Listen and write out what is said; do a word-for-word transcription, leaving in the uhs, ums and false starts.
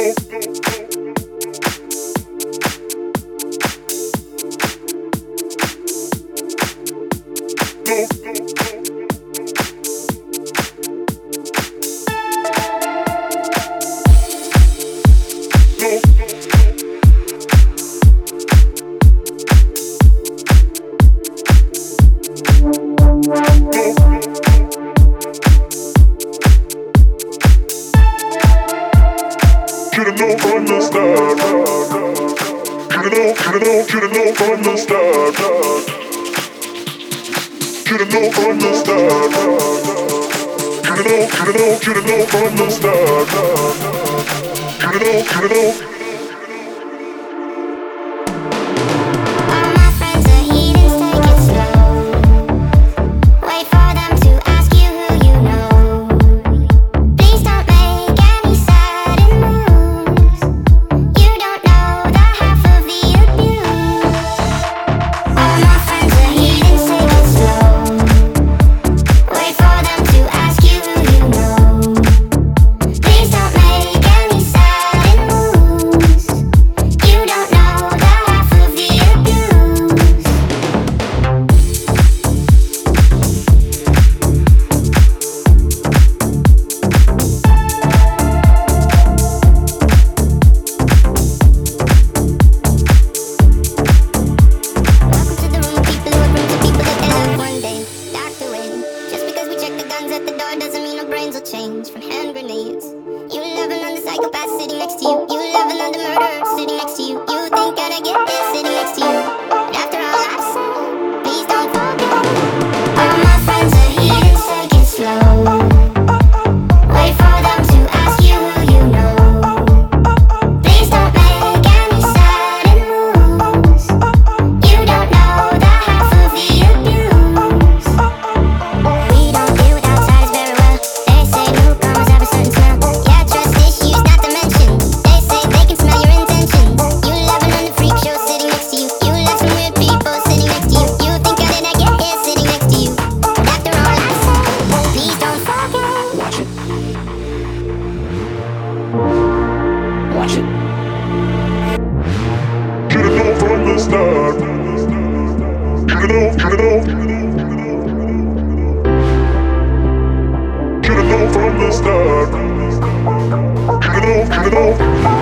Get it off, get it off.